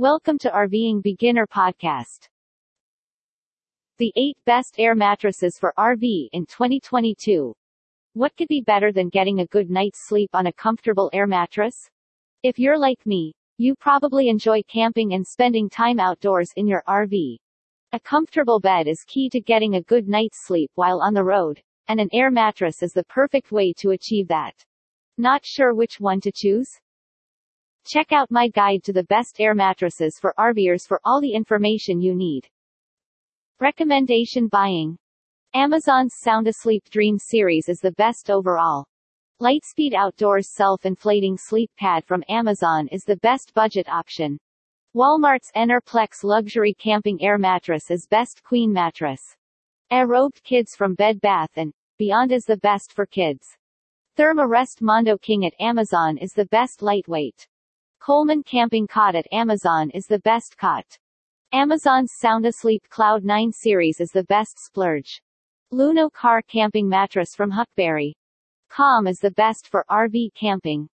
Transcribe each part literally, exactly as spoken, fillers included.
Welcome to RVing Beginner Podcast. The eight best air mattresses for R V in twenty twenty-two. What could be better than getting a good night's sleep on a comfortable air mattress? If you're like me, you probably enjoy camping and spending time outdoors in your R V. A comfortable bed is key to getting a good night's sleep while on the road, and an air mattress is the perfect way to achieve that. Not sure which one to choose? Check out my guide to the best air mattresses for RVers for all the information you need. Recommendation: buying Amazon's Soundasleep Dream Series is the best overall. Lightspeed Outdoors self-inflating sleep pad from Amazon is the best budget option. Walmart's Enerplex luxury camping air mattress is best queen mattress. Aerobed Kids from Bed Bath and Beyond is the best for kids. Thermarest Mondo King at Amazon is the best lightweight. Coleman Camping Cot at Amazon is the best cot. Amazon's SoundAsleep Cloud nine Series is the best splurge. Luno Car Camping Mattress from Huckberry dot com is the best for R V camping.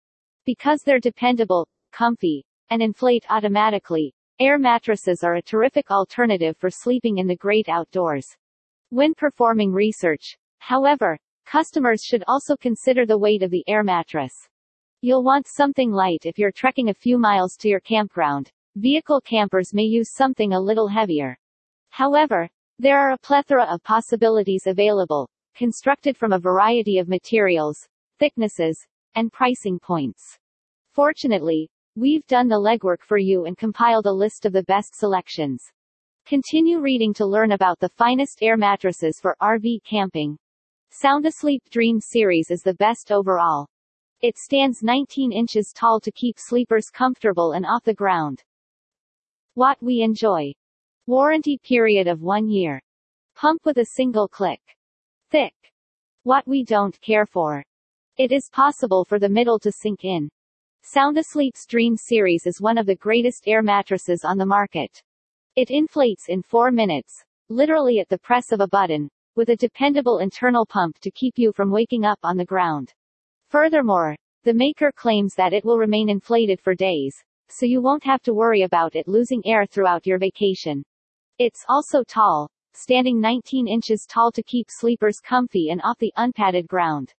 Because they're dependable, comfy, and inflate automatically, air mattresses are a terrific alternative for sleeping in the great outdoors. When performing research, however, customers should also consider the weight of the air mattress. You'll want something light if you're trekking a few miles to your campground. Vehicle campers may use something a little heavier. However, there are a plethora of possibilities available, constructed from a variety of materials, thicknesses, and pricing points. Fortunately, we've done the legwork for you and compiled a list of the best selections. Continue reading to learn about the finest air mattresses for R V camping. Soundasleep Dream Series is the best overall. It stands nineteen inches tall to keep sleepers comfortable and off the ground. What we enjoy. Warranty period of one year. Pump with a single click. Thick. What we don't care for. It is possible for the middle to sink in. Soundasleep's Dream Series is one of the greatest air mattresses on the market. It inflates in four minutes, literally at the press of a button, with a dependable internal pump to keep you from waking up on the ground. Furthermore, the maker claims that it will remain inflated for days, so you won't have to worry about it losing air throughout your vacation. It's also tall, standing nineteen inches tall to keep sleepers comfy and off the unpadded ground.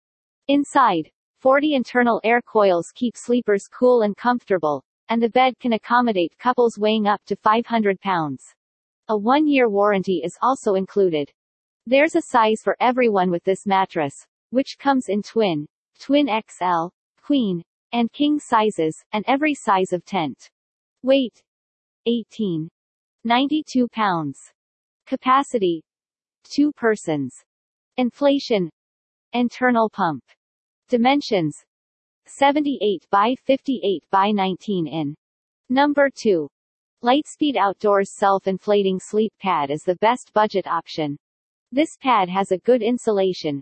Inside, forty internal air coils keep sleepers cool and comfortable, and the bed can accommodate couples weighing up to five hundred pounds. A one-year warranty is also included. There's a size for everyone with this mattress, which comes in twin, twin X L, queen, and king sizes, and every size of tent. Weight: eighteen point nine two pounds. Capacity: two persons. Inflation: internal pump. Dimensions: seventy-eight by fifty-eight by nineteen inches. Number two. Lightspeed Outdoors self-inflating sleep pad is the best budget option. This pad has a good insulation.